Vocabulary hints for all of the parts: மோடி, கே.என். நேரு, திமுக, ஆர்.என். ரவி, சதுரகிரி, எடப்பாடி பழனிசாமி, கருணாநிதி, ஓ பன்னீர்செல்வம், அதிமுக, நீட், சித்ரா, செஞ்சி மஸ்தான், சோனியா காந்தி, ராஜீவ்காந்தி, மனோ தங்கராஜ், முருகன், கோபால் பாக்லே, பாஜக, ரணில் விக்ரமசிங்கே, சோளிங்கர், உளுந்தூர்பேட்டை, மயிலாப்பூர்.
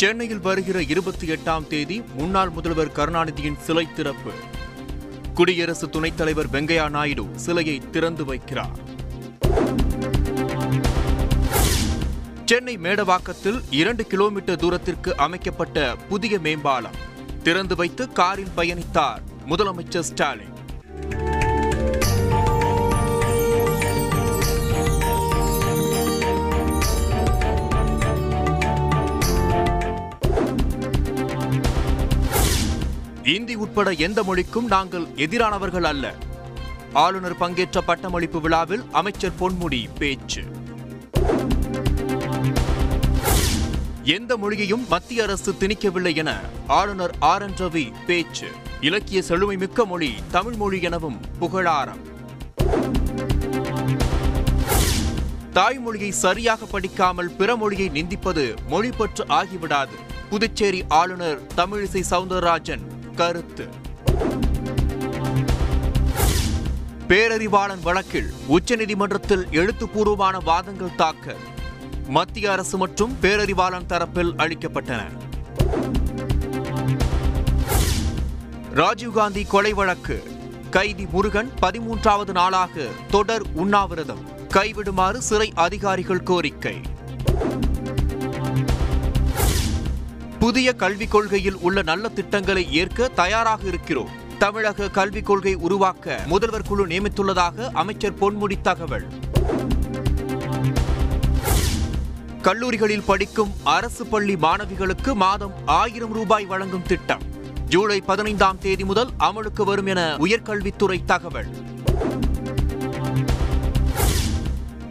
சென்னையில் வருகிற 28ஆம் தேதி முன்னாள் முதல்வர் கருணாநிதியின் சிலை திறப்பு. குடியரசு துணைத் தலைவர் வெங்கையா நாயுடு சிலையை திறந்து வைக்கிறார். சென்னை மேடவாக்கத்தில் 2 கிலோமீட்டர் தூரத்திற்கு அமைக்கப்பட்ட புதிய மேம்பாலம் திறந்து வைத்து காரில் பயணித்தார் முதலமைச்சர் ஸ்டாலின். இந்தி உட்பட எந்த மொழிக்கும் நாங்கள் எதிரானவர்கள் அல்ல. ஆளுநர் பங்கேற்ற பட்டமளிப்பு விழாவில் அமைச்சர் பொன்முடி பேச்சு. எந்த மொழியையும் மத்திய அரசு திணிக்கவில்லை என ஆளுநர் ஆர்.என். ரவி பேச்சு. இலக்கிய செழுமை மிக்க மொழி தமிழ் மொழி எனவும் புகழாரம். தாய்மொழியை சரியாக படிக்காமல் பிற மொழியை நிந்திப்பது மொழிப்பற்று ஆகிவிடாது. புதுச்சேரி ஆளுநர் தமிழிசை சௌந்தரராஜன் கருத்து. பேரறிவாளன் வழக்கில் உச்சநீதிமன்றத்தில் எழுத்துப்பூர்வமான வாதங்கள் தாக்கல். மத்திய அரசு மற்றும் பேரறிவாளன் தரப்பில் அளிக்கப்பட்டன. ராஜீவ்காந்தி கொலை வழக்கு கைதி முருகன் 13வது நாளாக தொடர் உண்ணாவிரதம். கைவிடுமாறு சிறை அதிகாரிகள் கோரிக்கை. புதிய கல்விக் கொள்கையில் உள்ள நல்ல திட்டங்களை ஏற்க தயாராக இருக்கிறோம். தமிழக கல்விக் கொள்கை உருவாக்க முதல்வர் குழு நியமித்துள்ளதாக அமைச்சர் பொன்முடி தகவல். கல்லூரிகளில் படிக்கும் அரசு பள்ளி மாணவிகளுக்கு மாதம் 1000 ரூபாய் வழங்கும் திட்டம் ஜூலை 15ஆம் தேதி முதல் அமலுக்கு வரும் என உயர்கல்வித்துறை தகவல்.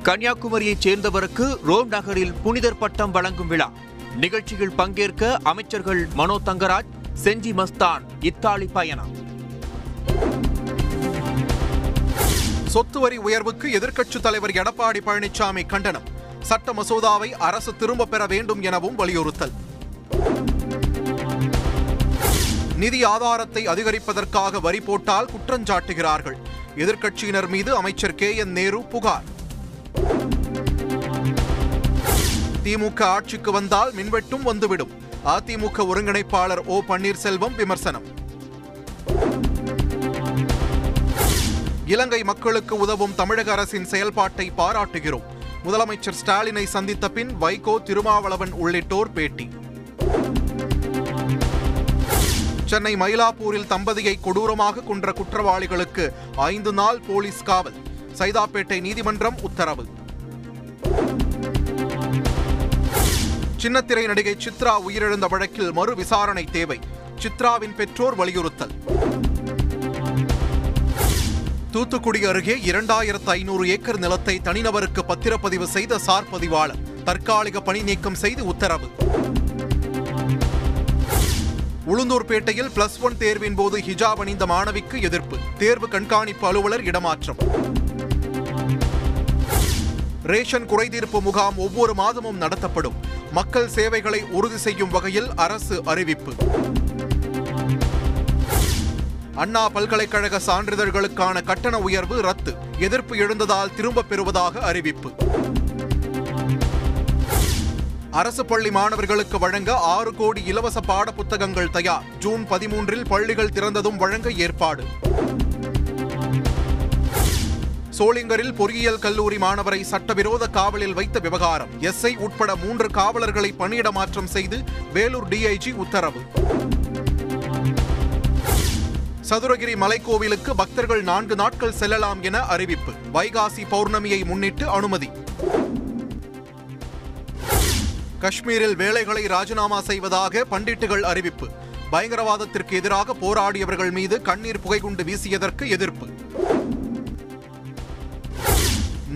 கன்னியாகுமரியைச் சேர்ந்தவருக்கு ரோம் நகரில் புனிதர் பட்டம் வழங்கும் விழா. நிகழ்ச்சியில் பங்கேற்க அமைச்சர்கள் மனோ தங்கராஜ், செஞ்சி மஸ்தான் இத்தாலி பயணம். சொத்து வரி உயர்வுக்கு எதிர்க்கட்சித் தலைவர் எடப்பாடி பழனிசாமி கண்டனம். சட்ட மசோதாவை அரசு திரும்ப பெற வேண்டும் எனவும் வலியுறுத்தல். நிதி ஆதாரத்தை அதிகரிப்பதற்காக வரி போட்டால் குற்றஞ்சாட்டுகிறார்கள். எதிர்க்கட்சியினர் மீது அமைச்சர் கே.என். நேரு புகார். திமுக ஆட்சிக்கு வந்தால் மின்வெட்டும் வந்துவிடும். அதிமுக ஒருங்கிணைப்பாளர் ஓ பன்னீர்செல்வம் விமர்சனம். இலங்கை மக்களுக்கு உதவும் தமிழக அரசின் செயல்பாட்டை பாராட்டுகிறோம். முதலமைச்சர் ஸ்டாலினை சந்தித்த பின் வைகோ திருமாவளவன் உள்ளிட்டோர் பேட்டி. சென்னை மயிலாப்பூரில் தம்பதியை கொடூரமாக கொன்ற குற்றவாளிகளுக்கு 5 நாள் போலீஸ் காவல். சைதாப்பேட்டை நீதிமன்றம் உத்தரவு. சின்னத்திரை நடிகை சித்ரா உயிரிழந்த வழக்கில் மறு விசாரணை தேவை. சித்ராவின் பெற்றோர் வலியுறுத்தல். தூத்துக்குடி அருகே 2500 ஏக்கர் நிலத்தை தனிநபருக்கு பத்திரப்பதிவு செய்த சார் பதிவாளர் தற்காலிக பணி நீக்கம் செய்து உத்தரவு. உளுந்தூர்பேட்டையில் +1 தேர்வின் போது ஹிஜாப் அணிந்த மாணவிக்கு எதிர்ப்பு. தேர்வு கண்காணிப்பு அலுவலர் இடமாற்றம். ரேஷன் குறைதீர்ப்பு முகாம் ஒவ்வொரு மாதமும் நடத்தப்படும். மக்கள் சேவைகளை உறுதி செய்யும் வகையில் அரசு அறிவிப்பு. அண்ணா பல்கலைக்கழக சான்றிதழ்களுக்கான கட்டண உயர்வு ரத்து. எதிர்ப்பு எழுந்ததால் திரும்பப் பெறுவதாக அறிவிப்பு. அரசு பள்ளி மாணவர்களுக்கு வழங்க 6 கோடி இலவச பாட புத்தகங்கள் தயார். ஜூன் 13ல் பள்ளிகள் திறந்ததும் வழங்க ஏற்பாடு. சோளிங்கரில் பொறியியல் கல்லூரி மாணவரை சட்டவிரோத காவலில் வைத்த விவகாரம். எஸ்ஐ உட்பட 3 காவலர்களை பணியிட மாற்றம் செய்து வேலூர் டிஐஜி உத்தரவு. சதுரகிரி மலைக்கோவிலுக்கு பக்தர்கள் 4 நாட்கள் செல்லலாம் என அறிவிப்பு. வைகாசி பௌர்ணமியை முன்னிட்டு அனுமதி. காஷ்மீரில் வேலைகளை ராஜினாமா செய்வதாக பண்டிட்டுகள் அறிவிப்பு. பயங்கரவாதத்திற்கு எதிராக போராடியவர்கள் மீது கண்ணீர் புகைக்குண்டு வீசியதற்கு எதிர்ப்பு.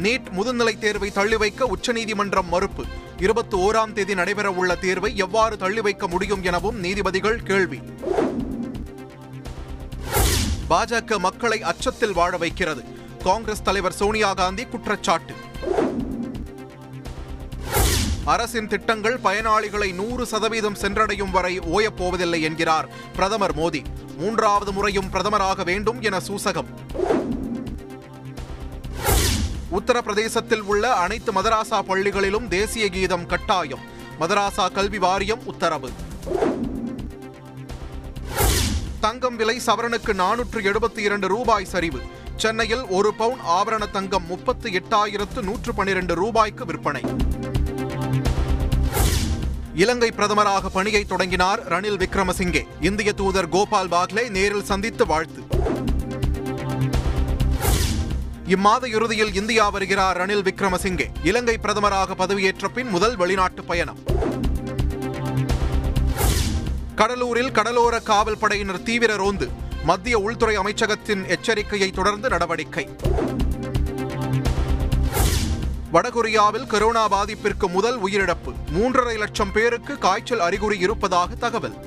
நீட் முதுநிலை தேர்வை தள்ளி வைக்க உச்சநீதிமன்றம் மறுப்பு. 21ஆம் தேதி நடைபெற உள்ள தேர்வை எவ்வாறு தள்ளி வைக்க முடியும் எனவும் நீதிபதிகள் கேள்வி. பாஜக மக்களை அச்சத்தில் வாழ வைக்கிறது. காங்கிரஸ் தலைவர் சோனியா காந்தி குற்றச்சாட்டு. அரசின் திட்டங்கள் பயனாளிகளை 100% சென்றடையும் வரை ஓயப்போவதில்லை என்கிறார் பிரதமர் மோடி. 3வது முறையும் பிரதமராக வேண்டும் என சூசகம். உத்தரப்பிரதேசத்தில் உள்ள அனைத்து மதராசா பள்ளிகளிலும் தேசிய கீதம் கட்டாயம். மதராசா கல்வி வாரியம் உத்தரவு. தங்கம் விலை சவரனுக்கு 472 ரூபாய் சரிவு. சென்னையில் 1 பவுன் ஆபரண தங்கம் 38,112 ரூபாய்க்கு விற்பனை. இலங்கை பிரதமராக பணியை தொடங்கினார் ரணில் விக்ரமசிங்கே. இந்திய தூதர் கோபால் பாக்லே நேரில் சந்தித்து வாழ்த்து. இம்மாத இறுதியில் இந்தியா வருகிறார் ரணில் விக்ரமசிங்கே. இலங்கை பிரதமராக பதவியேற்ற பின் முதல் வெளிநாட்டு பயணம். கடலூரில் கடலோர காவல் படையினர் தீவிர ரோந்து. மத்திய உள்துறை அமைச்சகத்தின் எச்சரிக்கையை தொடர்ந்து நடவடிக்கை. வடகொரியாவில் கொரோனா பாதிப்பிற்கு முதல் உயிரிழப்பு. 3,50,000 பேருக்கு காய்ச்சல் அறிகுறி இருப்பதாக தகவல்.